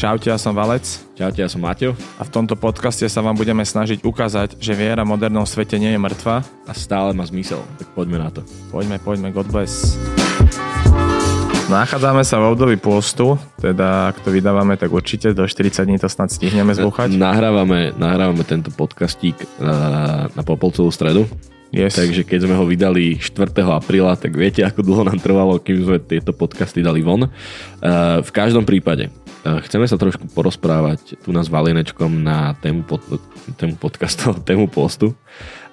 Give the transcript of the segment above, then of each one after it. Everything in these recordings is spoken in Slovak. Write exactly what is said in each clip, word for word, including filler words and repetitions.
Čaute, ja som Valec. Čaute, ja som Matev. A v tomto podcaste sa vám budeme snažiť ukázať, že viera v modernom svete nie je mŕtva. A stále má zmysel. Tak poďme na to. Poďme, poďme, God bless. Nachádzame sa v období pôstu, teda ak to vydávame, tak určite do štyridsať dní to snad stihneme zbúchať. Nahrávame, nahrávame tento podcastík na, na Popolcovú stredu. Yes. Takže keď sme ho vydali štvrtého apríla, tak viete, ako dlho nám trvalo, kým sme tieto podcasty dali von. V každom prípade chceme sa trošku porozprávať tu nás Valinečkom na tému, pod, tému podcastu, tému postu.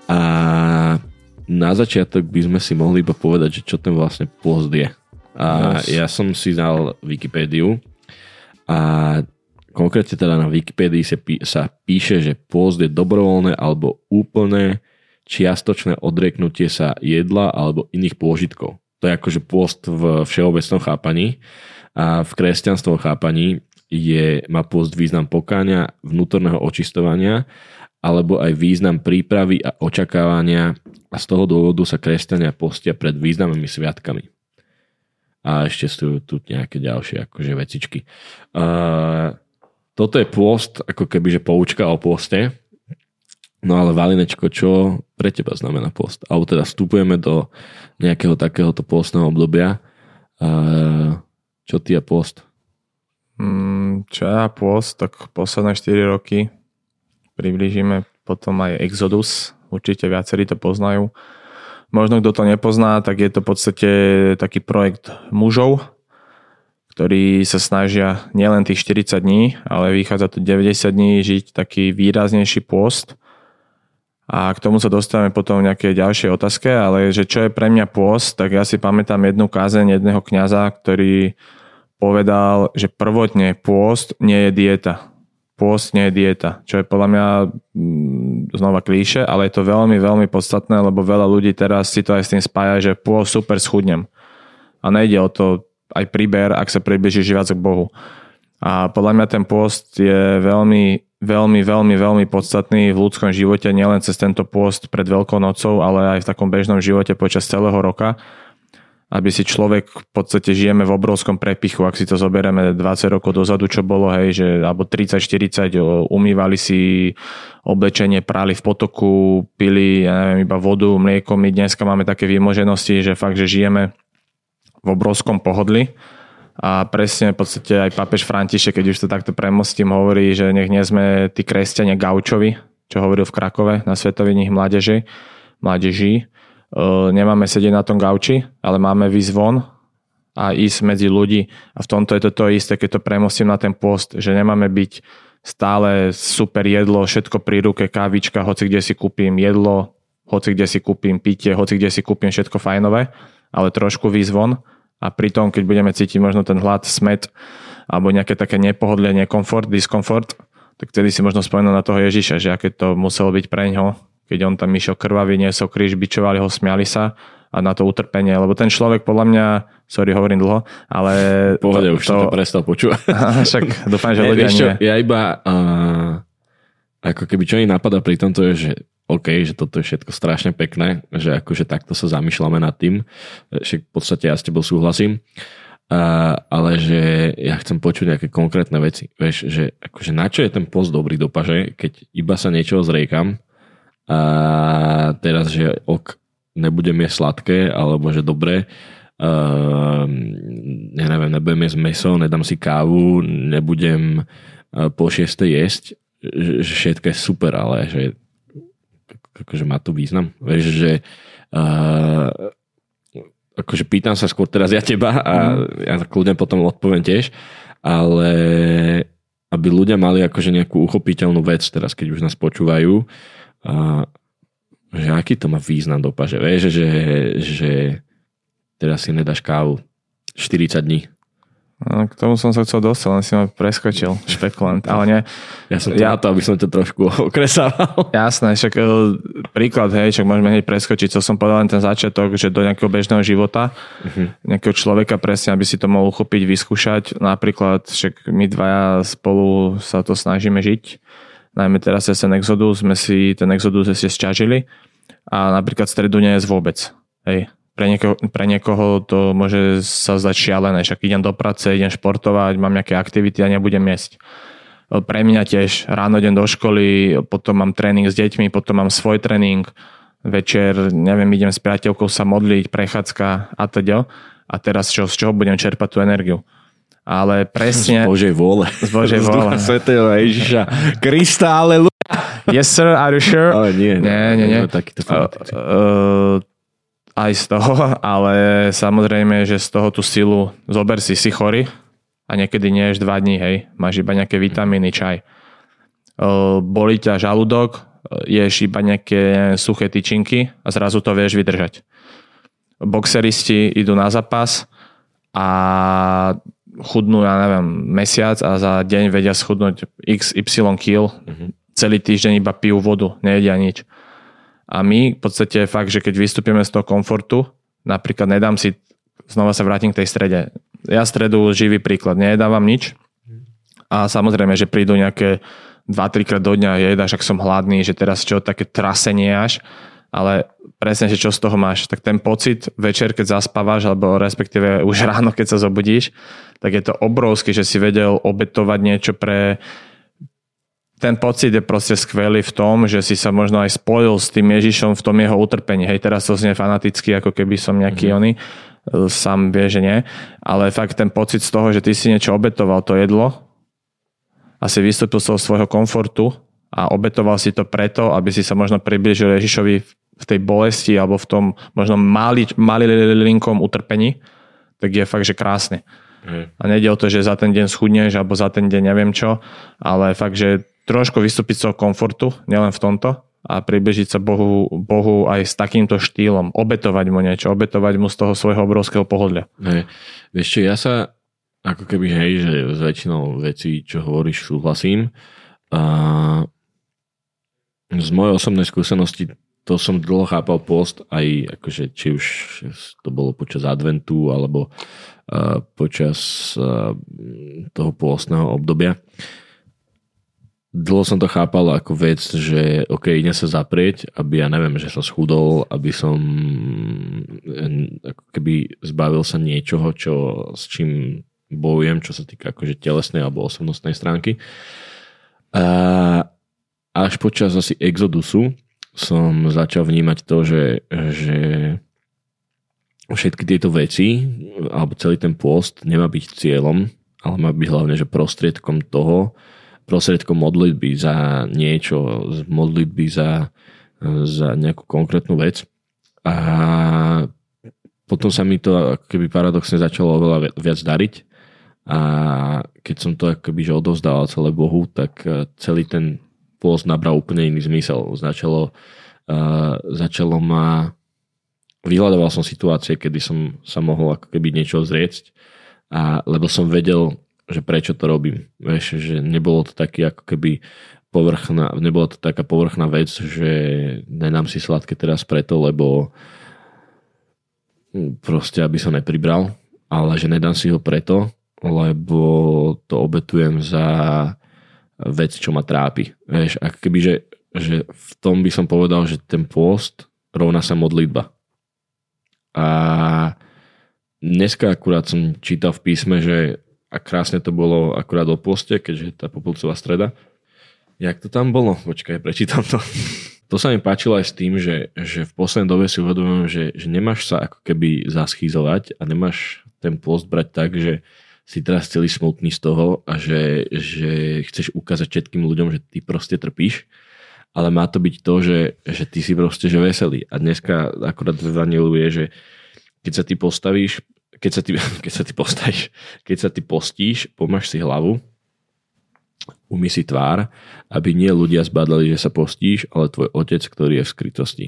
A na začiatok by sme si mohli iba povedať, že čo ten vlastne post je. A yes. Ja som si dal Wikipédiu a konkrétne teda na Wikipédii sa, pí, sa píše, že post je dobrovoľné alebo úplné čiastočné odreknutie sa jedla alebo iných pôžitkov. To je akože pôst v všeobecnom chápaní a v kresťanstvom chápaní je, má pôst význam pokáňa, vnútorného očistovania alebo aj význam prípravy a očakávania a z toho dôvodu sa kresťania postia pred významnými sviatkami. A ešte sú tu nejaké ďalšie akože vecičky. Uh, toto je pôst, ako keby že poučka o pôste. No ale Valinečko, čo pre teba znamená post? Alebo teda vstupujeme do nejakého takéhoto postného obdobia. Čo ty je post? Mm, čo ja post? Tak posledné štyri roky priblížime potom aj Exodus. Určite viacerí to poznajú. Možno kto to nepozná, tak je to v podstate taký projekt mužov, ktorí sa snažia nielen tých štyridsať dní, ale vychádza tu deväťdesiat dní žiť taký výraznejší post. A k tomu sa dostávame potom v nejakej ďalšej otázke, ale že čo je pre mňa pôst, tak ja si pamätám jednu kázeň jedného kňaza, ktorý povedal, že prvotne pôst nie je dieta. Pôst nie je dieta, čo je podľa mňa znova klíše, ale je to veľmi, veľmi podstatné, lebo veľa ľudí teraz si to aj s tým spája, že pôst super schudnem. A nejde o to aj priber, ak sa približíš viac k Bohu. A podľa mňa ten pôst je veľmi veľmi, veľmi, veľmi podstatný v ľudskom živote, nielen cez tento pôst pred Veľkou nocou, ale aj v takom bežnom živote počas celého roka, aby si človek, v podstate žijeme v obrovskom prepichu, ak si to zoberieme dvadsať rokov dozadu, čo bolo, hej, že alebo tridsať štyridsať, umývali si oblečenie, prali v potoku, pili, ja neviem, iba vodu, mlieko. My dneska máme také výmoženosti, že fakt, že žijeme v obrovskom pohodli. A presne v podstate aj pápež František, keď už to takto premostím, hovorí, že nech nie sme tí kresťania gaučovi, čo hovoril v Krakove na Svetovine mládeži. mládeži. Nemáme sedieť na tom gauči, ale máme výjsť von a ísť medzi ľudí. A v tomto je to to isté, keď to premostím na ten post, že nemáme byť stále super jedlo, všetko pri ruke, kávička, hoci kde si kúpim jedlo, hoci kde si kúpim pitie, hoci kde si kúpim všetko fajnové, ale trošku výjsť von. A pritom, keď budeme cítiť možno ten hlad, smet alebo nejaké také nepohodlie, nekomfort, diskomfort, tak tedy si možno spomenul na toho Ježiša, že aké to muselo byť pre ňoho, keď on tam išiel krvavý, niesol kríž, bičovali ho, smiali sa a na to utrpenie. Lebo ten človek podľa mňa, sorry, hovorím dlho, ale... Pohode, to, už to... som to prestal počúvať. Však dúfam, že ne, ľudia nie. Ja iba, uh, ako keby čo mi napadá pri tomto je, že OK, že toto je všetko strašne pekné, že akože takto sa zamýšľame nad tým, však v podstate ja s tebou súhlasím, uh, ale že ja chcem počuť nejaké konkrétne veci. Vieš, že akože na čo je ten post dobrý dopaže, keď iba sa niečoho zriekam a teraz, že ok, nebudem jesť sladké, alebo že dobre, uh, ja neviem, nebudem jesť meso, nedám si kávu, nebudem uh, po šieste jesť, že, že všetko je super, ale že akože má to význam. Vieš, že uh, akože pýtam sa skôr teraz ja teba a ja kľudne potom odpoviem tiež, ale aby ľudia mali akože nejakú uchopiteľnú vec teraz, keď už nás počúvajú, uh, že aký to má význam dopaže. Vieš, že, že teraz si nedáš kávu štyridsať dní. K tomu som sa chcel dostať, len si ma preskočil, špekulant, ale nie. Ja som to ja, na to, aby som to trošku okresával. Jasné, však príklad, hej, však môžeme hneď preskočiť, čo som povedal len ten začiatok, že do nejakého bežného života, uh-huh. nejakého človeka presne, aby si to mohol uchopiť, vyskúšať, napríklad, však my dvaja spolu sa to snažíme žiť, najmä teraz je ten Exodus, sme si ten Exodus ešte sťažili a napríklad stredu nie je vôbec, hej. Pre niekoho, pre niekoho to môže sa zdať šialené, však idem do práce, idem športovať, mám nejaké aktivity a nebudem jesť. Pre mňa tiež ráno idem do školy, potom mám tréning s deťmi, potom mám svoj tréning, večer, neviem, idem s priateľkou sa modliť, prechádzka a teda. A teraz čo, z čoho budem čerpať tú energiu? Ale presne... Z Božej vôle. Z Božej vôle. Z Ducha Svätého Ježiša Krista, aleluja. Yes sir, are you sure? Ale nie, nie, nie. nie. Takýto fanatici. Uh, uh, aj z toho, ale samozrejme, že z toho tú silu zober si, si chorý a niekedy nie ješ dva dní, hej, máš iba nejaké vitamíny, čaj. Bolí ťa žalúdok, ješ iba nejaké suché tyčinky a zrazu to vieš vydržať. Boxeristi idú na zápas a chudnú, ja neviem, mesiac a za deň vedia schudnúť iks ypsilon kil, celý týždeň iba pijú vodu, nejedia nič. A my v podstate fakt, že keď vystúpime z toho komfortu, napríklad nedám si, znova sa vrátim k tej strede. Ja stredu živý príklad, nejedávam nič. A samozrejme, že prídu nejaké dva tri krát do dňa jedáš, ak som hladný, že teraz čo, také trasenie až. Ale presne, že čo z toho máš. Tak ten pocit večer, keď zaspávaš, alebo respektíve už ráno, keď sa zobudíš, tak je to obrovský, že si vedel obetovať niečo pre... Ten pocit je proste skvelý v tom, že si sa možno aj spojil s tým Ježišom v tom jeho utrpení. Hej, teraz to znie fanaticky, ako keby som nejaký mm-hmm. oný, sám vie, že nie. Ale fakt ten pocit z toho, že ty si niečo obetoval, to jedlo, a si vystúpil z svojho komfortu a obetoval si to preto, aby si sa možno priblížil Ježišovi v tej bolesti alebo v tom možno mali, malilinkom utrpení, tak je fakt, že krásne. Mm-hmm. A nejde o to, že za ten deň schudneš alebo za ten deň neviem čo, ale fakt, že trošku vystúpiť z toho komfortu, nielen v tomto, a približiť sa Bohu, Bohu aj s takýmto štýlom. Obetovať mu niečo, obetovať mu z toho svojho obrovského pohodlia. Hej. Vieš čo, ja sa ako keby, hej, že s väčšinou vecí, čo hovoríš, súhlasím. A z mojej osobnej skúsenosti to som dlho chápal post, aj akože, či už to bolo počas adventu, alebo uh, počas uh, toho pôstneho obdobia. Dlho som to chápal ako vec, že ok, idem sa zaprieť, aby ja neviem, že som schudol, aby som ako keby zbavil sa niečoho, čo, s čím bojujem, čo sa týka akože telesnej alebo osobnostnej stránky. A až počas asi Exodusu som začal vnímať to, že, že všetky tieto veci alebo celý ten post nemá byť cieľom, ale má byť hlavne že prostriedkom toho, prostredkom modlitby za niečo, modlitby za, za nejakú konkrétnu vec. A potom sa mi to keby paradoxne začalo oveľa viac dariť. A keď som to akoby, že odovzdal celé Bohu, tak celý ten pôst nabral úplne iný zmysel. Začalo, uh, začalo ma... Vyhľadoval som situácie, kedy som sa mohol ako keby niečo zriecť, a, lebo som vedel, že prečo to robím. Vieš, že nebolo to taký ako keby povrchná, nebolo to taká povrchná vec, že nedám si sladké teraz preto, lebo proste, aby som nepribral, ale že nedám si ho preto, lebo to obetujem za vec, čo ma trápi. Vieš, ako keby, že, že v tom by som povedal, že ten pôst rovná sa modlitba. A dneska akurát som čítal v písme, že a krásne to bolo akurát o poste, keďže tá Popolcová streda. Jak to tam bolo? Počkaj, prečítam to. To sa mi páčilo aj s tým, že, že v poslednej dobe si uvedomujem, že, že nemáš sa ako keby zaschýzovať a nemáš ten post brať tak, že si teraz celý smutný z toho a že, že chceš ukázať všetkým ľuďom, že ty proste trpíš, ale má to byť to, že, že ty si proste že veselý. A dneska akurát v Evangeliu je, že keď sa ty postavíš Keď sa, ty, keď sa ty postavíš, keď sa ty postíš, pomaž si hlavu, umyj si tvár, aby nie ľudia zbadali, že sa postíš, ale tvoj otec, ktorý je v skrytosti.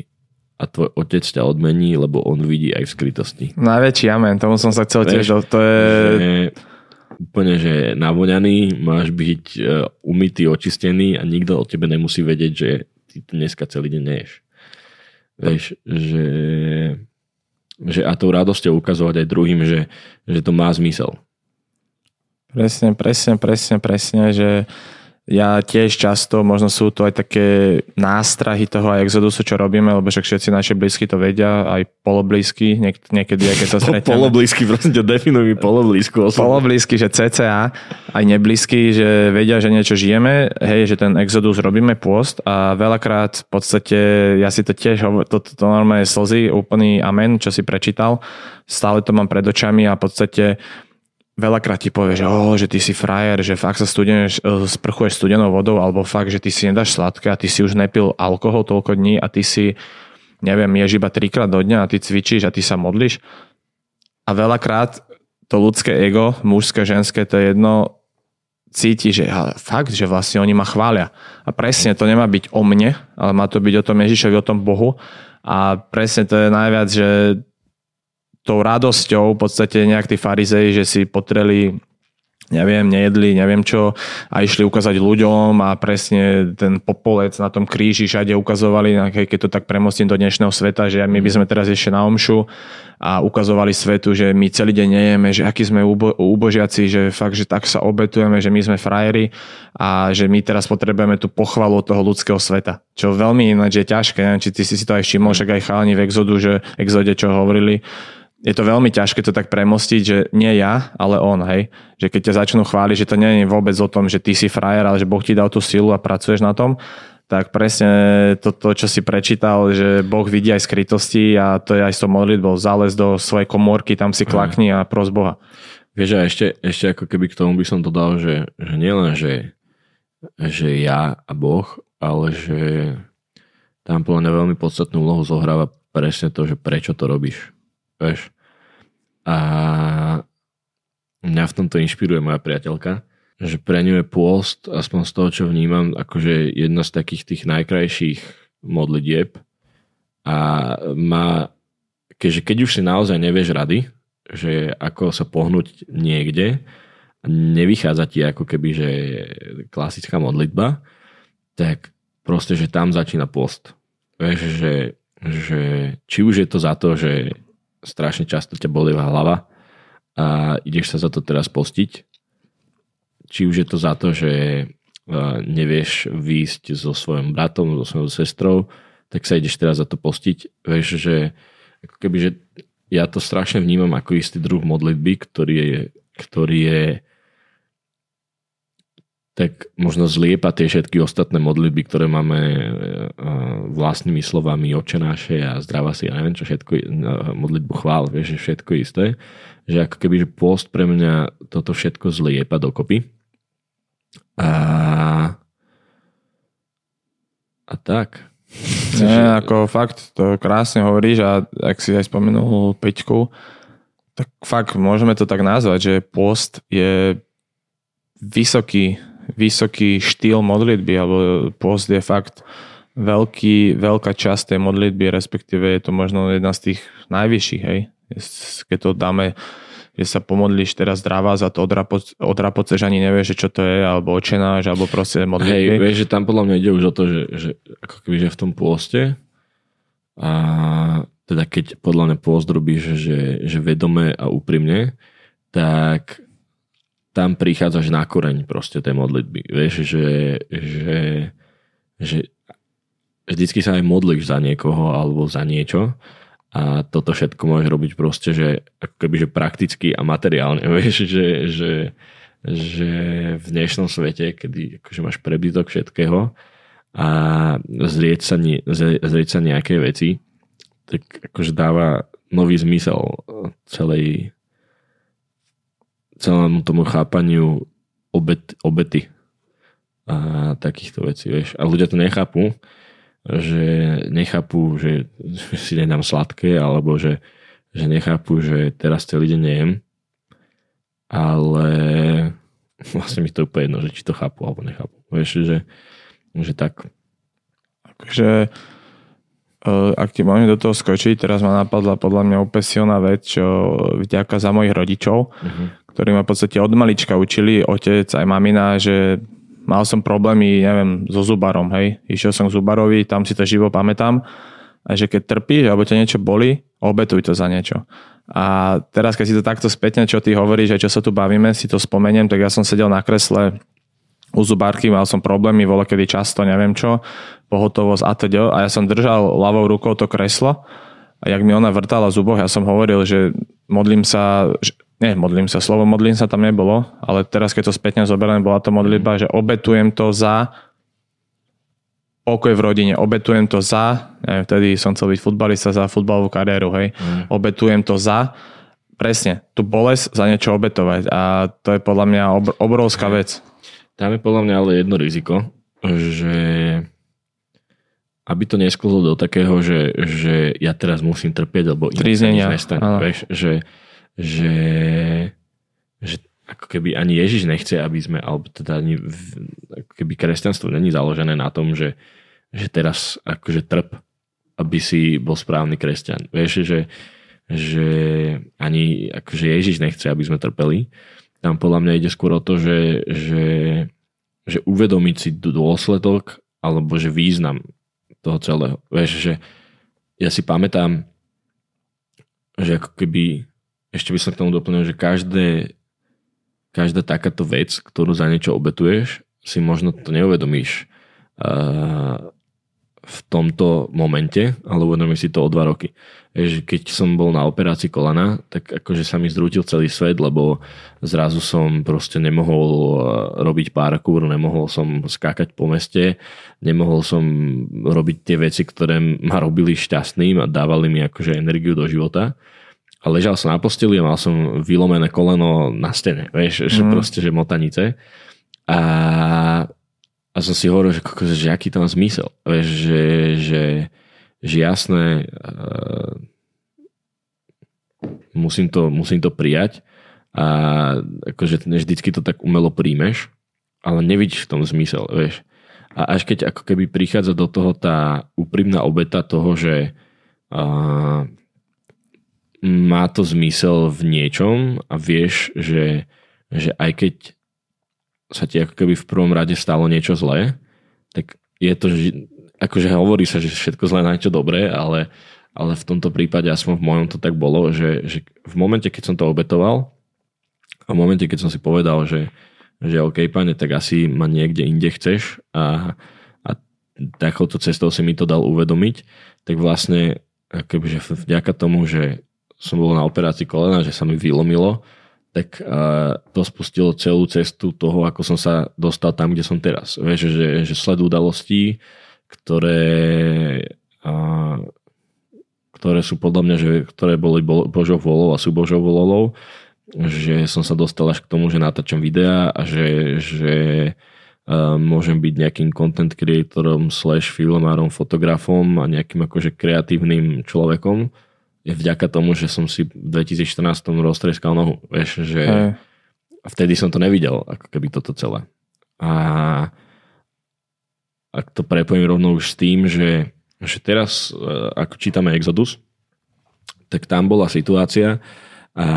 A tvoj otec ťa odmení, lebo on vidí aj v skrytosti. Najväčší amen, tomu som sa chcel tiež, to je... Že, úplne, že navoňaný, máš byť umytý, očistený a nikto o tebe nemusí vedieť, že ty dneska celý deň neješ. Vieš, že... Že a tou radosťou ukazovať aj druhým, že, že to má zmysel. Presne, presne, presne, presne, že Ja tiež často, možno sú to aj také nástrahy toho aj Exodusu, čo robíme, lebo však všetci naši blízky to vedia, aj poloblízky, niek- niekedy aj keď sa stretneme. Poloblízky, prosím ťa, definuj mi poloblízku. Poloblízky, že cca, aj neblízky, že vedia, že niečo žijeme, hej, že ten Exodus robíme pôst a veľakrát v podstate, ja si to tiež, to, to, to normálne slzy, úplný amen, čo si prečítal, stále to mám pred očami a v podstate veľakrát ti povie, že, oh, že ty si frajer, že fakt sa studeneš, sprchuješ studenou vodou, alebo fakt, že ty si nedáš sladké a ty si už nepil alkohol toľko dní a ty si, neviem, ješ iba trikrát do dňa a ty cvičíš a ty sa modlíš. A veľakrát to ľudské ego, mužské, ženské, to je jedno, cíti, že fakt, že vlastne oni ma chvália. A presne to nemá byť o mne, ale má to byť o tom Ježišovi, o tom Bohu. A presne to je najviac, že tou radosťou v podstate nejak tí farizei, že si potreli, neviem, nejedli, neviem čo a išli ukázať ľuďom a presne ten popolec na tom kríži všade ukazovali, keď to tak premostím do dnešného sveta, že my by sme teraz ešte na omšu a ukazovali svetu, že my celý deň nejeme, že akí sme ubo- ubožiaci, že fakt, že tak sa obetujeme, že my sme frajeri a že my teraz potrebujeme tú pochvalu toho ľudského sveta. Čo veľmi ináč je ťažké, neviem, či ty si to aj všimol, však aj chalani v Exodu, že Exode, čo hovorili, je to veľmi ťažké to tak premostiť, že nie ja, ale on, hej. Že keď ťa začnú chváliť, že to nie je vôbec o tom, že ty si frajer, ale že Boh ti dal tú silu a pracuješ na tom, tak presne toto, čo si prečítal, že Boh vidí aj skrytosti a to je aj s tou modlitbou. Zález do svojej komórky, tam si klakni a pros Boha. Vieš, a ešte, ešte ako keby k tomu by som dodal, že, že nielen, že, že ja a Boh, ale že tam podľa mňa veľmi podstatnú úlohu zohráva presne to, že prečo to robíš. Vieš. A mňa v tomto inšpiruje moja priateľka, že pre ňu je pôst, aspoň z toho, čo vnímam, akože jedna z takých tých najkrajších modlitieb a má, keďže keď už si naozaj nevieš rady, že ako sa pohnúť niekde, nevychádza ti ako keby, že klasická modlitba, tak proste, že tam začína pôst. Vieš, že, že či už je to za to, že strašne často ťa bolieva hlava a ideš sa za to teraz postiť. Či už je to za to, že nevieš výjsť so svojim bratom, so svojou sestrou, tak sa ideš teraz za to postiť. Vieš, že ako keby, že ja to strašne vnímam ako istý druh modlitby, ktorý je, ktorý je tak možno zliepa tie všetky ostatné modlitby, ktoré máme vlastnými slovami Otče náše a zdravá si, ja neviem čo, všetko, modlitbu chvál, vieš, že všetko isté. Že ako keby, že pôst pre mňa toto všetko zliepa dokopy. A, a tak. Nie, ako fakt, to krásne hovoríš a ak si aj spomenul Peťku, tak fakt môžeme to tak nazvať, že pôst je vysoký vysoký štýl modlitby, alebo pôst je fakt veľký, veľká časť tej modlitby, respektíve je to možno jedna z tých najvyšších, hej. Keď to dáme, že sa pomodlíš teraz zdravá za to odrapoc, odrapoceš, ani nevieš, čo to je, alebo očenáš, alebo proste modlitby. Hej, vieš, že tam podľa mňa ide už o to, že, že ako keby, že v tom pôste a teda keď podľa mňa pôst robíš, že, že vedome a úprimne, tak tam prichádzaš na koreň proste tej modlitby. Vieš, že, že, že vždycky sa aj modlíš za niekoho alebo za niečo a toto všetko môžeš robiť proste, že ako keby, že prakticky a materiálne. Vieš, že, že, že v dnešnom svete, kedy akože máš prebytok všetkého a zrieť sa, nie, zrieť sa nejaké veci, tak akože dáva nový zmysel celej celému tomu chápaniu obet, obety a takýchto vecí, vieš. A ľudia to nechápu, že nechápu, že si nedám sladké, alebo že, že nechápu, že teraz celý deň nejem, ale vlastne mi to úplne jedno, že či to chápu, alebo nechápu. Vieš, že, že tak. Takže ak ti môžem do toho skočiť, teraz ma napadla podľa mňa úplne silná vec, čo vďaka za mojich rodičov, uh-huh. ktorí ma v podstate od malička učili, otec aj mamina, že mal som problémy, neviem, so zubarom, hej. Išiel som k zubarovi, tam si to živo pamätám, a že keď trpíš, alebo ťa niečo bolí, obetuj to za niečo. A teraz, keď si to takto spätne, čo ty hovoríš, aj čo sa tu bavíme, si to spomeniem, tak ja som sedel na kresle u zubárky mal som problémy, voľa kedy často, neviem čo, pohotovosť a teda. A ja som držal ľavou rukou to kreslo a jak mi ona vrtala zuboch, ja som hovoril, že modlím sa, že, nie, modlím sa, slovo modlím sa tam nebolo, ale teraz keď to spätne zoberiem, bola to modlitba, že obetujem to za pokoj v rodine, obetujem to za, neviem, vtedy som chcel byť futbalista, za futbalovú kariéru, hej, mm. obetujem to za, presne, tú bolesť za niečo obetovať a to je podľa mňa obr- obrovská vec. Tam je podľa mňa ale jedno riziko, že aby to nesklzlo do takého, že, že ja teraz musím trpieť, alebo iné sa nič nestane. Vieš, že, že, že ako keby ani Ježiš nechce, aby sme, alebo teda ani, ako keby kresťanstvo není založené na tom, že, že teraz akože trp, aby si bol správny kresťan. Vieš, že, že ani akože Ježiš nechce, aby sme trpeli. Tam podľa mňa ide skôr o to, že, že, že uvedomiť si dôsledok alebo že význam toho celého. Vieš, že ja si pamätám, že ako keby, ešte by som k tomu doplnil, že každé, každá takáto vec, ktorú za niečo obetuješ, si možno to neuvedomíš uh, v tomto momente, ale uvedomíš si to o dva roky. Keď som bol na operácii kolena, tak akože sa mi zrútil celý svet, lebo zrazu som proste nemohol robiť parkour, nemohol som skákať po meste, nemohol som robiť tie veci, ktoré ma robili šťastným a dávali mi akože energiu do života. A ležal som na posteli a mal som vylomené koleno na stene, vieš, mm. že proste, že motanice. A, a som si hovoril, že, že aký to má zmysel, vieš, že... že že jasné, uh, musím, to, musím to prijať a akože vždycky to tak umelo príjmeš, ale nevidíš v tom zmysel, vieš. A až keď ako keby prichádza do toho tá úprimná obeta toho, že uh, má to zmysel v niečom a vieš, že, že aj keď sa ti ako keby v prvom rade stalo niečo zlé, tak je to... Akože hovorí sa, že všetko zle na niečo dobré, ale, ale v tomto prípade, aspoň v mojom to tak bolo, že, že v momente, keď som to obetoval a v momente, keď som si povedal, že, že OK, pane, tak asi ma niekde inde chceš a, a takouto cestou si mi to dal uvedomiť, tak vlastne akože vďaka tomu, že som bol na operácii kolena, že sa mi vylomilo, tak to spustilo celú cestu toho, ako som sa dostal tam, kde som teraz. Vieš, že, že sled udalostí, ktoré, a, ktoré sú podľa mňa, že, ktoré boli Božou vôľou a sú Božou vôľou, že som sa dostal až k tomu, že natáčam videá a že, že a, môžem byť nejakým content creatorom slash filmárom, fotografom a nejakým akože kreatívnym človekom je vďaka tomu, že som si v dvetisícštrnástom roztreskal nohu. Vieš, že Aj. vtedy som to nevidel, ako keby toto celé. A ak to prepojím rovno už s tým, že, že teraz, ako čítame Exodus, tak tam bola situácia, a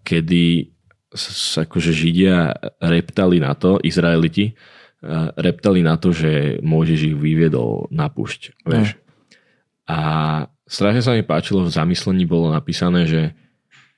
kedy sa akože Židia reptali na to, Izraeliti, reptali na to, že Mojžiš ich vyviedol na púšť. Vieš? A strašne sa mi páčilo, v zamyslení bolo napísané, že,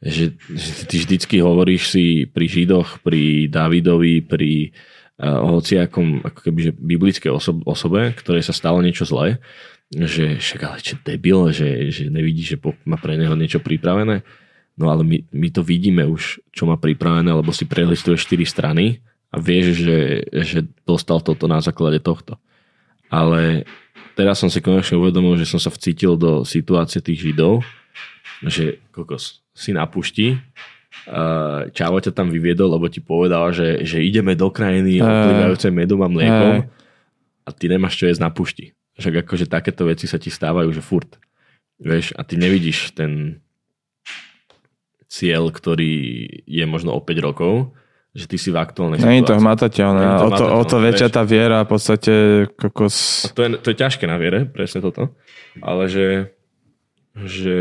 že, že ty vždycky hovoríš si pri Židoch, pri Dávidovi, pri hociakom ako keby, že biblické osobe, osobe, ktorej sa stalo niečo zlé, že však ale čo debil, že, že nevidí, že má pre neho niečo pripravené. No ale my, my to vidíme už, čo má pripravené, lebo si prelistuje štyri strany a vieš, že, že dostal toto na základe tohto. Ale teraz som si konečne uvedomil, že som sa vcítil do situácie tých Židov, že kokos, si na pušti, Čavo ťa tam vyviedol, lebo ti povedal, že, že ideme do krajiny oplývajúcej medom a mliekom a ty nemáš čo jesť na pušti. Však akože takéto veci sa ti stávajú, že furt. Vieš, a ty nevidíš ten cieľ, ktorý je možno o päť rokov, že ty si v aktuálnej situácii. Nie je to hmatateľné. O to, o to väčšia tá viera v podstate kokos... To je, to je ťažké na viere, presne toto. Ale že, že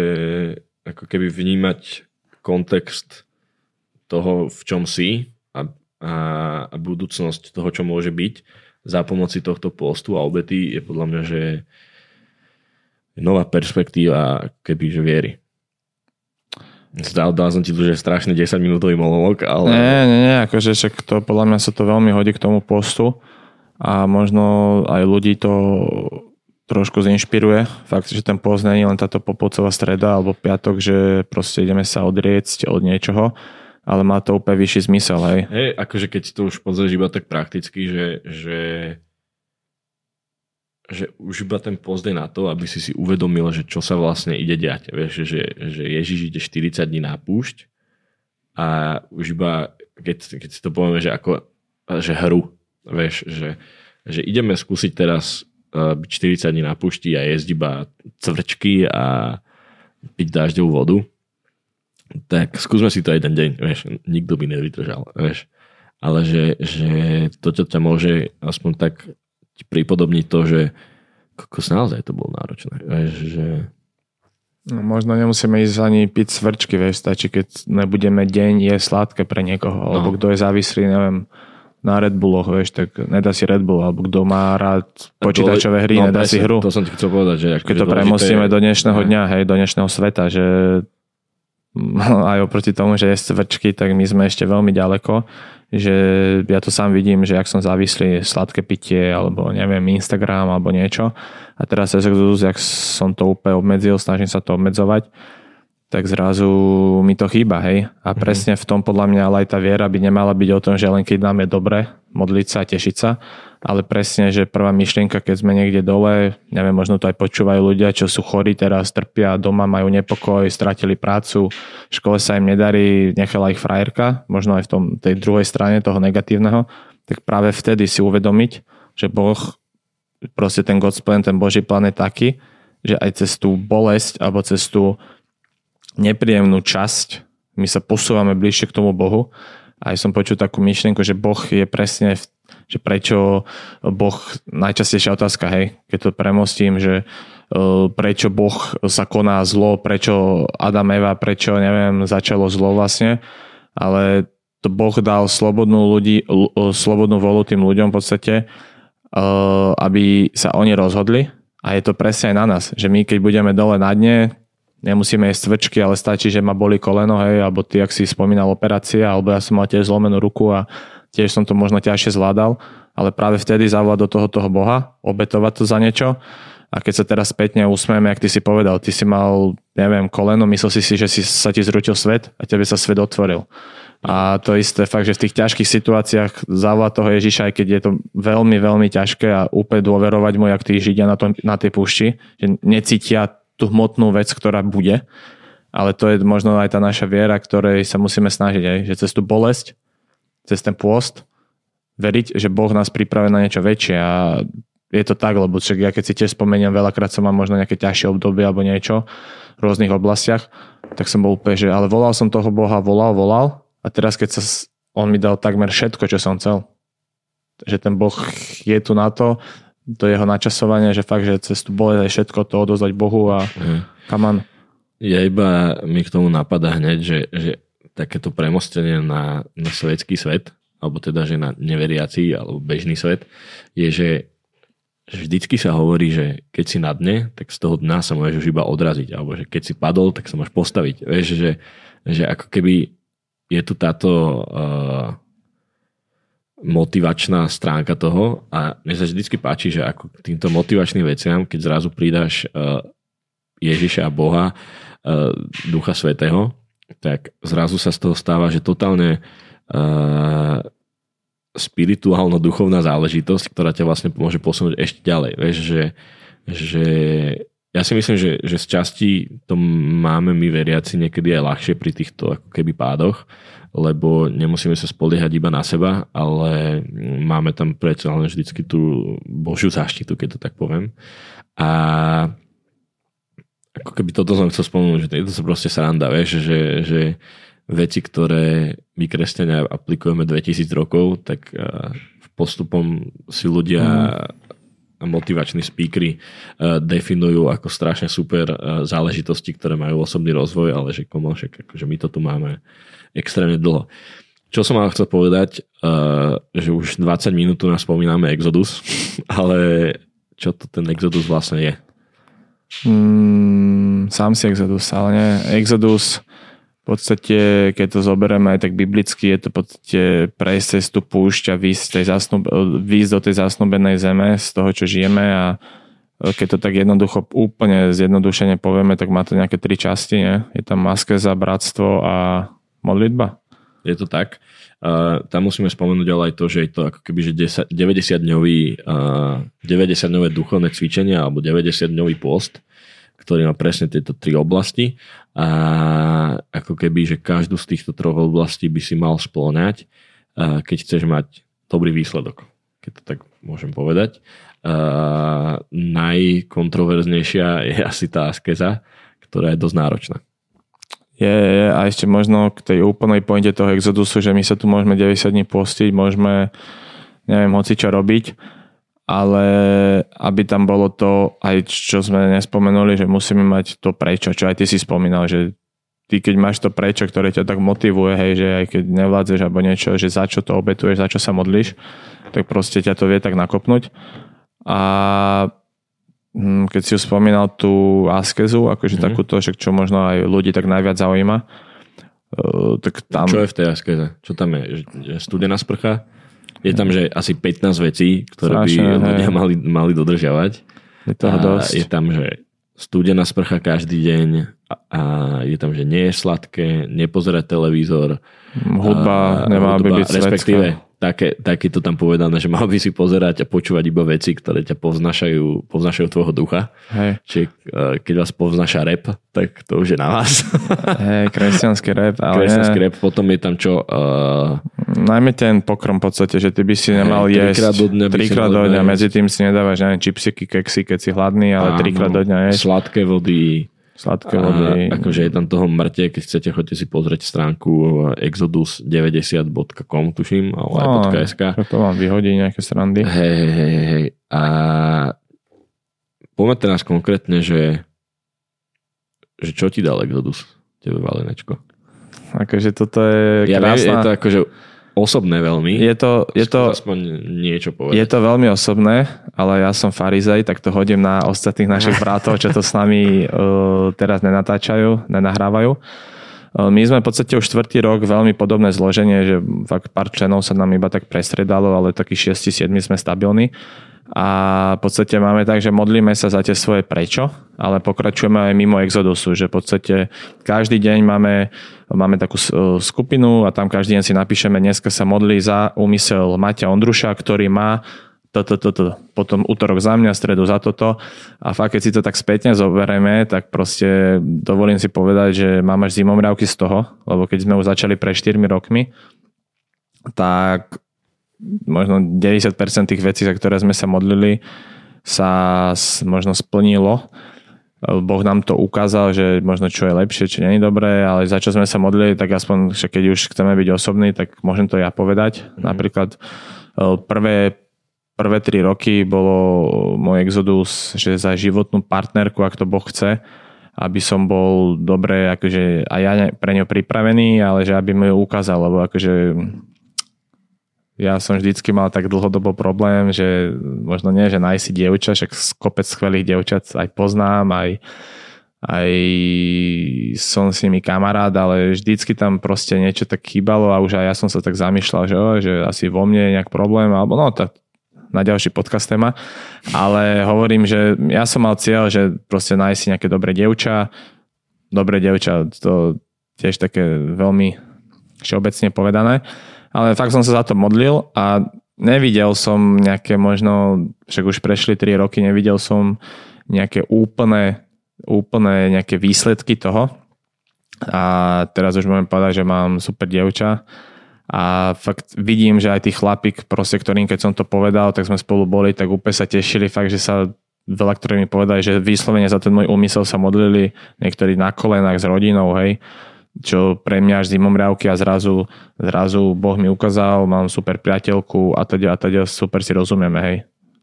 ako keby vnímať kontext toho, v čom si a, a, a budúcnosť toho, čo môže byť za pomoci tohto postu a obety je podľa mňa, že nová perspektíva kebyže viery. Zdal, dal som ti tu, že strašný desaťminútový monolog, ale... Nie, nie, nie, akože však to, podľa mňa sa to veľmi hodí k tomu postu a možno aj ľudí to trošku zinšpiruje. Fakt, že ten post nie je len táto Popolcová streda alebo piatok, že proste ideme sa odriecť od niečoho, ale má to úplne vyšší zmysel, hej. Hej, akože keď to už pozrieš iba tak prakticky, že... že... že už iba ten post je na to, aby si si uvedomil, že čo sa vlastne ide diať. Vieš, že, že Ježiš ide štyridsať dní na púšť a už iba, keď, keď si to povieme, že ako, že hru, vieš, že, že ideme skúsiť teraz byť štyridsať dní na púšti a jesť iba cvrčky a piť dážďovú vodu, tak skúsme si to jeden deň, vieš, nikto by nevydržal, vieš. Ale že, že to, čo ťa môže aspoň tak pripodobniť to, že kokos, naozaj to bolo náročné. Vieš, že... No, možno nemusíme ísť ani piť svrčky, vieš, stačí, keď nebudeme deň je sladké pre niekoho, no. Alebo kto je závislý, neviem, na Red Bulloch, vieš, tak nedá si Red Bull, alebo kto má rád počítačové hry, no, nedá si hru. To som ti chcel povedať, že... Keď to premostíme je... do dnešného dňa, hej, do dnešného sveta, že aj oproti tomu, že je svrčky, tak my sme ešte veľmi ďaleko, že ja to sám vidím, že ak som závislý sladké pitie, alebo neviem, Instagram, alebo niečo. A teraz Exodus, jak som to úplne obmedzil, snažím sa to obmedzovať, tak zrazu mi to chýba, hej. A presne v tom podľa mňa aj tá viera by nemala byť o tom, že len keď nám je dobre modliť sa, tešiť sa, ale presne, že prvá myšlienka, keď sme niekde dole, neviem, možno to aj počúvajú ľudia, čo sú chorí teraz, trpia, doma majú nepokoj, stratili prácu, v škole sa im nedarí, nechala ich frajerka, možno aj v tom, tej druhej strane toho negatívneho, tak práve vtedy si uvedomiť, že Boh, proste ten God's plan, ten Boží plán je taký, že aj cez tú bolesť, alebo cez tú nepríjemnú časť, my sa posúvame bližšie k tomu Bohu. Aj som počul takú myšlienku, že Boh je presne, že prečo Boh, najčastejšia otázka, hej, keď to premostím, že prečo Boh sa koná zlo, prečo Adam, Eva, prečo, neviem, začalo zlo vlastne, ale to Boh dal slobodnú, ľudí, slobodnú volu tým ľuďom v podstate, aby sa oni rozhodli a je to presne aj na nás, že my keď budeme dole na dne, nemusíme jesť cvrčky, ale stačí, že ma boli koleno, hej, alebo ty, ak si spomínal operácia, alebo ja som mal tiež zlomenú ruku a tiež som to možno ťažšie zvládal, ale práve vtedy zavolať do toho toho Boha, obetovať to za niečo a keď sa teraz spätne usmieme, jak ty si povedal, ty si mal, neviem, koleno, myslel si si, že si, sa ti zrútil svet a tebe sa svet otvoril. A to isté fakt, že v tých ťažkých situáciách zavolať toho Ježiša, aj keď je to veľmi, veľmi ťažké a úplne dôverovať mu, jak tí Židia na, tom, na tej púšti, že necítia tú hmotnú vec, ktorá bude. Ale to je možno aj tá naša viera, ktorej sa musíme snažiť. Aj, že cez tú bolesť, cez ten pôst, veriť, že Boh nás pripraví na niečo väčšie. A je to tak, lebo však ja keď si tiež spomeniem, veľakrát som mal možno nejaké ťažšie obdobie alebo niečo v rôznych oblastiach, tak som bol úplne, že ale volal som toho Boha, volal, volal a teraz keď sa on mi dal takmer všetko, čo som chcel. Že ten Boh je tu na to, to jeho načasovanie, že fakt, že cez tú bolesť aj všetko to odozdať Bohu a kaman. Ja iba mi k tomu napadá hneď, že, že takéto premostenie na, na svetský svet, alebo teda, že na neveriaci alebo bežný svet, je, že vždycky sa hovorí, že keď si na dne, tak z toho dna sa môžeš iba odraziť, alebo že keď si padol, tak sa môžeš postaviť. Vieš, že, že ako keby je tu táto... Uh, motivačná stránka toho a mne sa vždycky páči, že ako týmto motivačným veciam, keď zrazu pridáš Ježiša a Boha, Ducha Svätého, tak zrazu sa z toho stáva, že totálne spirituálno-duchovná záležitosť, ktorá ťa vlastne môže posunúť ešte ďalej. Vieš, že, že ja si myslím, že, že z časti to máme my veriaci niekedy aj ľahšie pri týchto ako keby pádoch, lebo nemusíme sa spoliehať iba na seba, ale máme tam predsa len vždycky tú Božiu záštitu, keď to tak poviem. A ako keby toto som chcel spomenúť, že to sa proste sranda, vieš, že, že veci, ktoré my kresťania aplikujeme dvetisíc rokov, tak postupom si ľudia a motivační speakery definujú ako strašne super záležitosti, ktoré majú osobný rozvoj, ale že komošek, akože my to tu máme extrémne dlho. Čo som ale chcel povedať, že už dvadsať minút tu nás spomíname Exodus, ale čo to ten Exodus vlastne je? Mm, sám si Exodus, ale nie. Exodus v V podstate, keď to zoberieme aj tak biblicky, je to v podstate prejsť cez tú púšť a výjsť, tej zasnub, výjsť do tej zasnubenej zeme z toho, čo žijeme, a keď to tak jednoducho, úplne zjednodušene povieme, tak má to nejaké tri časti, nie? Je tam askeza, bratstvo a modlitba. Je to tak. Uh, tam musíme spomenúť ale aj to, že je to ako keby že deväťdesiatdňové duchovné cvičenie alebo deväťdesiatdňový post, ktorý má presne tieto tri oblasti, a ako keby, že každú z týchto troch oblastí by si mal spĺňať, keď chceš mať dobrý výsledok, keď to tak môžem povedať. Uh, najkontroverznejšia je asi tá askeza, ktorá je dosť náročná. Je, je, a ešte možno k tej úplnej pointe toho exodusu, že my sa tu môžeme deväťdesiat dní postiť, môžeme neviem, hocičo robiť, ale aby tam bolo to, aj čo sme nespomenuli, že musíme mať to prečo, čo aj ty si spomínal, že ty keď máš to prečo, ktoré ťa tak motivuje, hej, že aj keď nevládzeš alebo niečo, že za čo to obetuješ, za čo sa modlíš, tak proste ťa to vie tak nakopnúť. A keď si už spomínal tú askezu, akože mm-hmm. takúto, čo možno aj ľudí tak najviac zaujíma, tak tam... Čo je v tej askeze? Čo tam je? Studená sprcha? Je tam, že asi pätnásť vecí, ktoré Strašne, by ľudia mali, mali dodržiavať. Je toho dosť. Je tam, že studená sprcha každý deň, a, a je tam, že nie je sladké, nepozerať televízor. Hudba a, nemá hudba, by byť svetká. Respektíve, také, také to tam povedané, že mal by si pozerať a počúvať iba veci, ktoré ťa povznašajú, povznašajú tvojho ducha. Hej. Čiže keď vás povznaša rap, tak to už je na vás. Hej, kresťanský rap. Ale kresťanský rap, potom je tam čo... Uh... Najmä ten pokrm v podstate, že ty by si nemal hej, jesť trikrát do dňa, trikrát do dňa medzi tým si nedávaš ani čipsiky, keksy, keď si hladný, ale trikrát do dňa jesť. Sladké vody... Sladké vody. A akože je tam toho mŕte, keď chcete, choďte si pozrieť stránku exodus noventa bodka com, tuším, ale no, aj .sk. To vám vyhodí nejaké srandy. Hej, hej, hej. A poďme teraz konkrétne, že, že čo ti dal Exodus, tebe, Valenečko? Akože toto je krásna... Ja viem, je to akože osobné veľmi. Je to, je to, aspoň niečo povedať. Je to veľmi osobné, ale ja som farizej, tak to hodím na ostatných našich bratov, čo to s nami uh, teraz nenatáčajú, nenahrávajú. Uh, my sme v podstate už štvrtý rok veľmi podobné zloženie, že fakt pár členov sa nám iba tak prestredalo, ale takých šesť sedem sme stabilní. A v podstate máme tak, že modlíme sa za tie svoje prečo, ale pokračujeme aj mimo Exodusu, že v podstate každý deň máme, máme takú skupinu a tam každý deň si napíšeme, dneska sa modlí za úmysel Maťa Ondruša, ktorý má toto, toto, potom útorok za mňa, stredu za toto, a fakt keď si to tak spätne zoberieme, tak proste dovolím si povedať, že mám až zimomriavky z toho, lebo keď sme už začali pred štyrmi rokmi, tak možno deväťdesiat percent tých vecí, za ktoré sme sa modlili, sa možno splnilo. Boh nám to ukázal, že možno čo je lepšie, čo nie je dobré, ale za čo sme sa modlili, tak aspoň keď už chceme byť osobní, tak môžem to ja povedať. Mm-hmm. Napríklad prvé, prvé tri roky bolo môj exodus, že za životnú partnerku, ak to Boh chce, aby som bol dobre, akože aj ja pre ňo pripravený, ale že aby mi ju ukázal, lebo akože... Ja som vždycky mal tak dlhodobo problém, že možno nie, že nájsť si dievča, však kopec skvelých dievčat aj poznám, aj, aj som s nimi kamarát, ale vždycky tam proste niečo tak chýbalo a už aj ja som sa tak zamýšľal, že, že asi vo mne je nejak problém, alebo no tak na ďalší podcast téma, ale hovorím, že ja som mal cieľ, že proste nájsť si nejaké dobré dievča, dobré dievča, to tiež také veľmi všeobecne povedané. Ale fakt som sa za to modlil a nevidel som nejaké možno, však už prešli tri roky, nevidel som nejaké úplné, úplné nejaké výsledky toho. A teraz už môžem povedať, že mám super dievča a fakt vidím, že aj tí chlapík, proste ktorým keď som to povedal, tak sme spolu boli, tak úplne sa tešili, fakt, že sa veľa, ktorí mi povedali, že vyslovene za ten môj úmysel sa modlili, niektorí na kolenách s rodinou, hej. Čo pre mňa až zimomriavky a zrazu, zrazu Boh mi ukázal, mám super priateľku a teda a teda super si rozumieme, hej.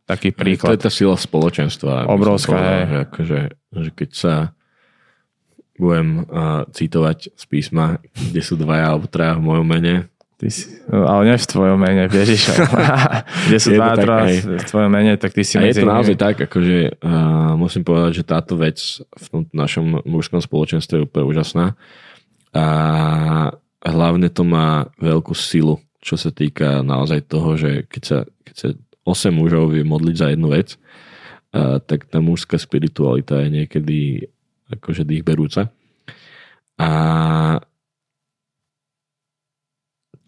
Taký príklad. To je tá sila spoločenstva. Obrovská, hej. Že akože, že keď sa budem uh, citovať z písma, kde sú dvaja alebo traja v mojom mene. Ty si, ale nie v tvojom mene, Ježiša. Kde sú dvaja traja v tvojom mene, tak ty si medzi nimi. A je to naozaj tak, akože uh, musím povedať, že táto vec v tom našom mužskom spoločenstve je úplne úžasná. A hlavne to má veľkú silu, čo sa týka naozaj toho, že keď sa, keď sa osem mužov vie modliť za jednu vec, a, tak tá mužská spiritualita je niekedy akože dýchberúca. A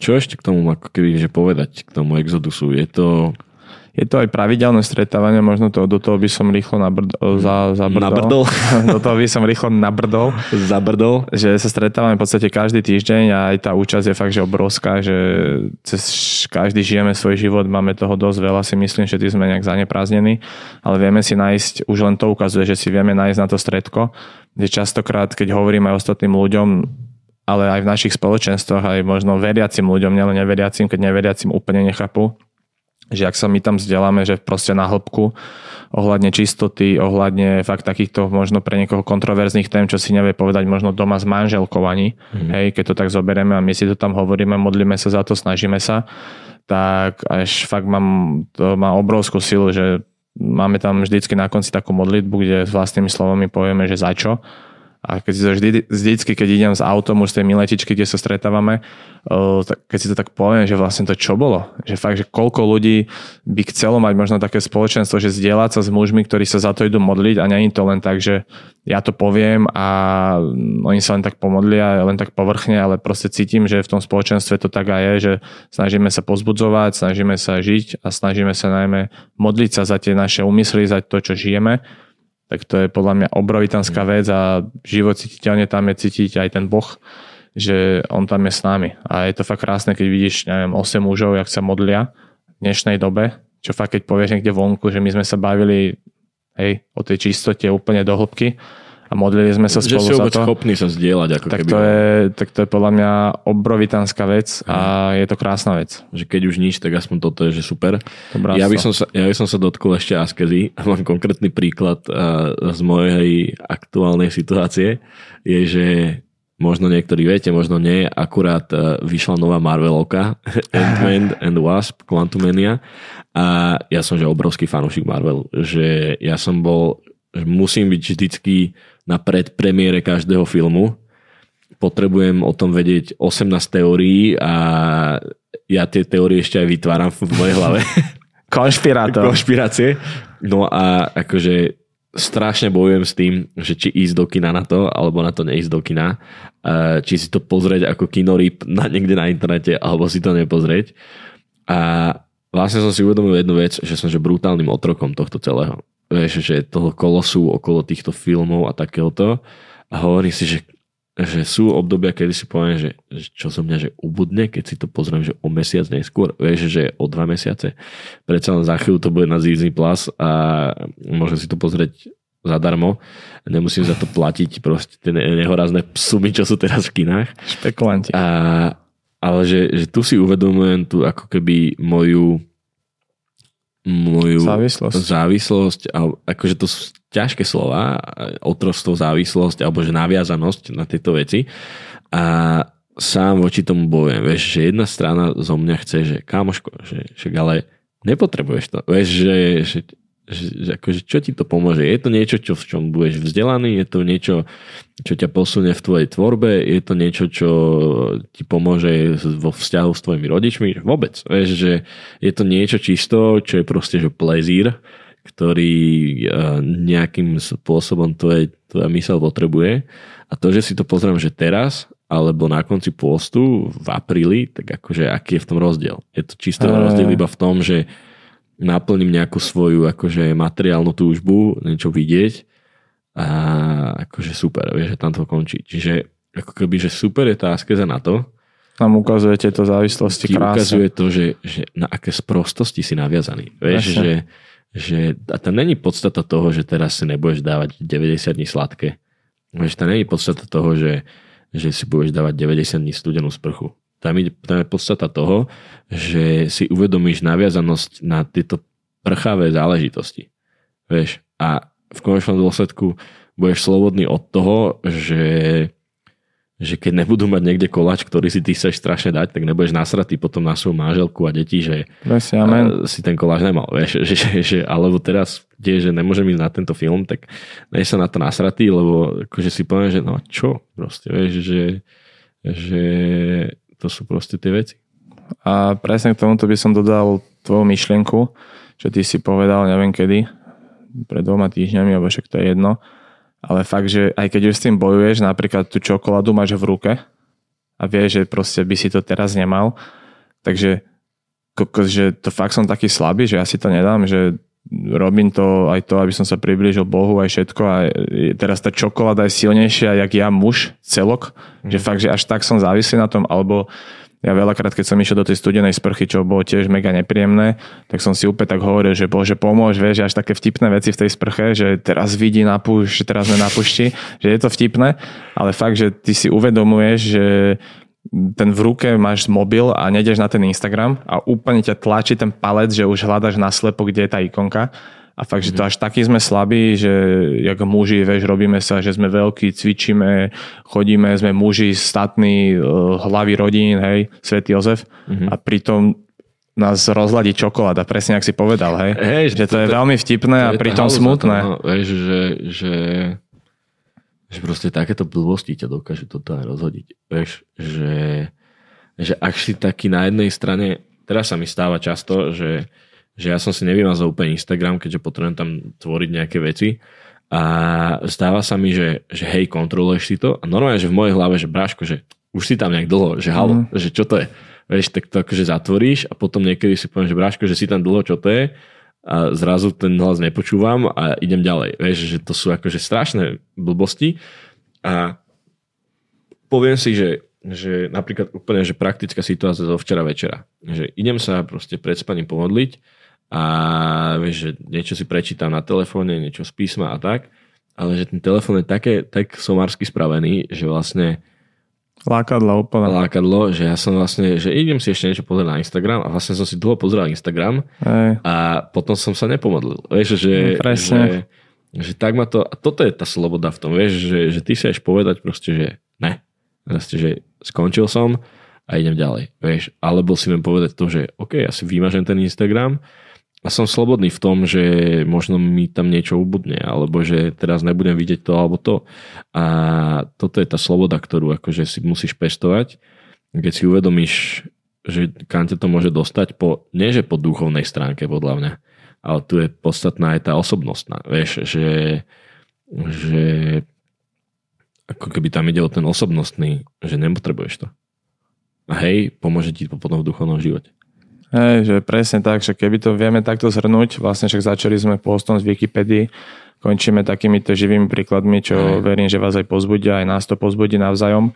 čo ešte k tomu ako keby, že povedať k tomu Exodusu? Je to... Je to aj pravidelné stretávanie, možno to, do toho by som rýchlo nabrd, za, zabrdol. Nabrdol. Do toho by som rýchlo nabrdol. Zabrdol. Že sa stretávame v podstate každý týždeň a aj tá účasť je fakt, že obrovská, že cez každý žijeme svoj život, máme toho dosť veľa, si myslím, že tí sme nejak zaneprázdnení, ale vieme si nájsť, už len to ukazuje, že si vieme nájsť na to stredko, kde častokrát, keď hovoríme aj ostatným ľuďom, ale aj v našich spoločenstvách, aj možno veriacim ľuďom, nielen neveriacim, keď neveriacim úplne nechápu, že ak sa my tam vzdeláme, že proste na hĺbku ohľadne čistoty, ohľadne fakt takýchto možno pre niekoho kontroverzných tém, čo si nevie povedať možno doma s manželkou ani, mm. hej, keď to tak zoberieme a my si to tam hovoríme, modlíme sa za to, snažíme sa, tak až fakt mám, to má obrovskú silu, že máme tam vždycky na konci takú modlitbu, kde s vlastnými slovami povieme, že za čo. A keď si to vždy, vždycky, keď idem z autom už z tej miletičky, kde sa stretávame, keď si to tak poviem, že vlastne to čo bolo? Že fakt, že koľko ľudí by chcelo mať možno také spoločenstvo, že zdieľať sa s mužmi, ktorí sa za to idú modliť a nie je to len tak, že ja to poviem a oni sa len tak pomodlia, len tak povrchne, ale proste cítim, že v tom spoločenstve to tak aj je, že snažíme sa pozbudzovať, snažíme sa žiť a snažíme sa najmä modliť sa za tie naše úmysly, za to, čo žijeme. Tak to je podľa mňa obrovitánska vec a živocítiteľne tam je cítiť aj ten Boh, že on tam je s nami. A je to fakt krásne, keď vidíš, neviem, osem mužov, jak sa modlia v dnešnej dobe, čo fakt keď povieš niekde vonku, že my sme sa bavili, hej, o tej čistote úplne do hĺbky a modlili sme sa spolu za to. Že si vôbec schopní sa zdieľať. Ako tak, keby. To je, tak to je podľa mňa obrovitánska vec a je to krásna vec. Že keď už nič, tak aspoň toto je že super. Ja by, som sa, ja by som sa dotkol ešte askezy a mám konkrétny príklad z mojej aktuálnej situácie. Je, že možno niektorí viete, možno nie, akurát vyšla nová Marvelovka Ant-Man and Wasp: Quantumania a ja som že obrovský fanúšik Marvel. Že ja som bol, že musím byť vždycky na predpremiére každého filmu. Potrebujem o tom vedieť osemnásť teórií a ja tie teórie ešte aj vytváram v mojej hlave. Konšpirátor. Konšpirácie. No a akože strašne bojujem s tým, že či ísť do kina na to, alebo na to neísť do kina. Či si to pozrieť ako kinorýb na, niekde na internete, alebo si to nepozrieť. A vlastne som si uvedomil jednu vec, že som že brutálnym otrokom tohto celého. Vieš, že toho kolosu okolo týchto filmov a takéhoto. A hovorím si, že, že sú obdobia, kedy si poviem, že, že čo som mňa, že ubudne, keď si to pozriem, že o mesiac neskôr, vieš, že o dva mesiace. Predsa len za chvíľu to bude na Disney Plus a môžem si to pozrieť zadarmo. Nemusím za to platiť proste tie nehorázne sumy, čo sú teraz v kinách. Špekulanti. A, ale že, že tu si uvedomujem tu ako keby moju moju závislosť. závislosť a akože to sú ťažké slova, otrostvo, závislosť alebo že naviazanosť na tieto veci a sám voči tomu bojujem, vieš, že jedna strana zo mňa chce, že kámoško, že, že ale nepotrebuješ to, vieš, že, že, že, že akože čo ti to pomôže, je to niečo, čo, v čom budeš vzdelaný, je to niečo, čo ťa posunie v tvojej tvorbe, je to niečo, čo ti pomôže vo vzťahu s tvojimi rodičmi, vôbec. Vieš, že je to niečo čisto, čo je proste že plezír, ktorý nejakým spôsobom tvoje, tvoja myseľ potrebuje. A to, že si to pozriem, že teraz, alebo na konci pôstu, v apríli, tak akože aký je v tom rozdiel? Je to čisto a... rozdiel iba v tom, že naplním nejakú svoju akože materiálnu túžbu, niečo vidieť, a akože super, vieš, že tam to končí. Čiže ako keby, že super je tá askeza na to. Tam ukazuje tieto závislosti krásne. Ukazuje to, že, že na aké sprostosti si naviazaný. Vieš, že, že a tam není podstata toho, že teraz si nebudeš dávať deväťdesiat dní sladké. Vieš, tam není podstata toho, že, že si budeš dávať deväťdesiat dní studenú sprchu. Tam je, tam je podstata toho, že si uvedomíš naviazanosť na tieto prchavé záležitosti. Vieš, a v konečnom dôsledku budeš slobodný od toho, že, že keď nebudú mať niekde koláč, ktorý si ty chceš strašne dať, tak nebudeš nasratý potom na svoju manželku a deti, že Vesi, a, si ten koláč nemal. Vieš, že, že, že, alebo teraz, kde, že nemôžem ísť na tento film, tak nej sa na to nasratý, lebo akože si poviem, že no čo, proste, vieš, že, že to sú proste tie veci. A presne k tomuto by som dodal tvoju myšlienku, čo ty si povedal, neviem kedy, pred dvoma týždňami, alebo však to je jedno, ale fakt, že aj keď už s tým bojuješ, napríklad tú čokoládu máš v ruke a vieš, že proste by si to teraz nemal, takže že to fakt som taký slabý, že ja si to nedám, že robím to aj to, aby som sa priblížil Bohu, aj všetko a teraz tá čokoláda je silnejšia, jak ja muž, celok, mm. že fakt, že až tak som závislý na tom, alebo ja veľakrát, keď som išiel do tej studenej sprchy, čo bolo tiež mega nepríjemné, tak som si úplne tak hovoril, že Bože, pomôž, vieš, až také vtipné veci v tej sprche, že teraz vidí na púšť, teraz sme na púšti, že je to vtipné, ale fakt, že ty si uvedomuješ, že ten v ruke máš mobil a nejdeš na ten Instagram a úplne ťa tlačí ten palec, že už hľadaš naslepo, kde je tá ikonka. A fakt, že to až taký sme slabí, že jak muži, vieš, robíme sa, že sme veľkí, cvičíme, chodíme, sme muži, statní, hlavy rodín, hej, svätý Jozef. Mm-hmm. A pritom nás rozladí čokoláda, presne jak si povedal, hej. hej že to, to je to, veľmi vtipné a pritom smutné. Vieš, že, že, že proste takéto blbosti ťa dokáže toto aj rozhodiť. Vieš, že, že ak si taký na jednej strane, teraz sa mi stáva často, že že ja som si nevymazal úplne Instagram, keďže potrebujem tam tvoriť nejaké veci a stáva sa mi, že, že hej, kontroluješ si to a normálne, že v mojej hlave, že bráško, že už si tam nejak dlho, že halo, mm. že čo to je, vieš, tak to akože zatvoríš a potom niekedy si poviem, že bráško, že si tam dlho, čo to je a zrazu ten hlas nepočúvam a idem ďalej, vieš, že to sú akože strašné blbosti a poviem si, že že napríklad úplne, že praktická situácia zo včera večera, že idem sa proste pred spaním pomodliť a vieš, že niečo si prečítam na telefóne, niečo z písma a tak, ale že ten telefón je také, tak somársky spravený, že vlastne lákadlo úplne. Lákadlo, že ja som vlastne, že idem si ešte niečo pozrieť na Instagram a vlastne som si dlho pozeral Instagram Ej. a potom som sa nepomodlil. Vieš, že, že, že tak ma to, a toto je tá sloboda v tom, vieš, že, že ty si až povedať proste, že ne. Proste, že skončil som a idem ďalej, vieš, alebo si viem povedať to, že ok, ja si vymažem ten Instagram a som slobodný v tom, že možno mi tam niečo ubudne, alebo že teraz nebudem vidieť to, alebo to. A toto je tá sloboda, ktorú akože si musíš pestovať, keď si uvedomíš, že kam ťa to môže dostať, po, nie že po duchovnej stránke, podľa mňa, ale tu je podstatná aj tá osobnostná, vieš, že, že ako keby tam ide o ten osobnostný, že nepotrebuješ to. A hej, pomôže ti to potom v duchovnom živote. Hej, že presne tak, že keby to vieme takto zhrnúť, vlastne však začali sme postom z Wikipedii, končíme takýmito živými príkladmi, čo hej. verím, že vás aj pozbudia, aj nás to pozbudí navzájom.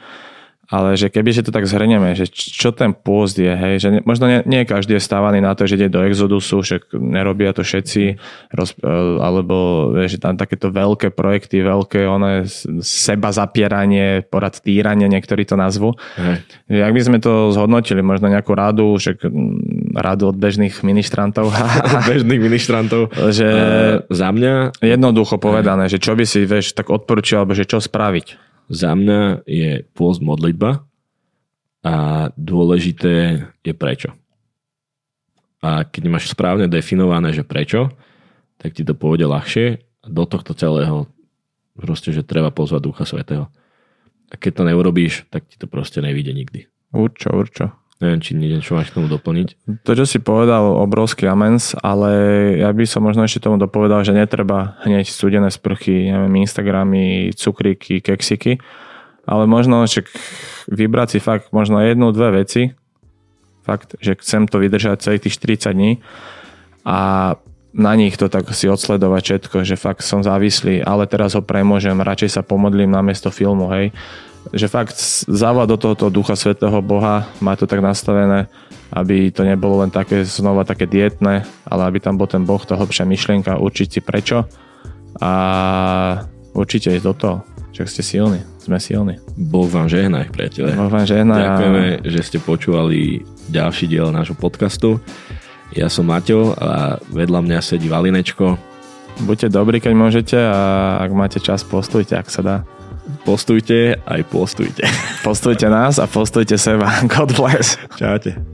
Ale že keby že to tak zhrnieme, že čo ten pôst je, hej, že možno nie, nie každý je stávaný na to, že ide do exodusu, že nerobia to všetci, roz, alebo že tam takéto veľké projekty, veľké ono seba zapieranie, porad týranie, niektorí to nazvu. Hej. Jak by sme to zhodnotili, možno nejakú radu, že radu od bežných ministrantov. Od bežných ministrantov. Že uh, za mňa? Jednoducho povedané, hej. že čo by si vieš, tak odporúčil, alebo že čo spraviť. Za mňa je pôst modlitba a dôležité je prečo. A keď máš správne definované, že prečo, tak ti to pôjde ľahšie. Do tohto celého proste, že treba pozvať Ducha Svätého. A keď to neurobíš, tak ti to proste nevyjde nikdy. Určo, určo. Neviem, či niečo máš k tomu doplniť. To, čo si povedal, obrovský amens, ale ja by som možno ešte tomu dopovedal, že netreba hneď studené sprchy, neviem, Instagramy, cukríky, keksiky, ale možno však vybrať si fakt možno jednu, dve veci, fakt, že chcem to vydržať celých tých štyridsať dní a na nich to tak si odsledovať všetko, že fakt som závislý, ale teraz ho premôžem, radšej sa pomodlím namiesto filmu, hej. Že fakt závať do tohoto Ducha Svätého Boha, má to tak nastavené, aby to nebolo len také znova také dietné, ale aby tam bol ten Boh, tá hlbšia myšlienka, určiť si prečo a určite ísť do toho, že ste silní, sme silní. Boh vám žehnaj, priateľe. Boh vám žehnaj. Ďakujeme, a... že ste počúvali ďalší diel nášho podcastu. Ja som Maťo a vedľa mňa sedí Valinečko. Buďte dobrí, keď môžete a ak máte čas, postujte, ak sa dá. Postujte, aj postujte. Postujte nás a postujte seba. God bless. Čaute.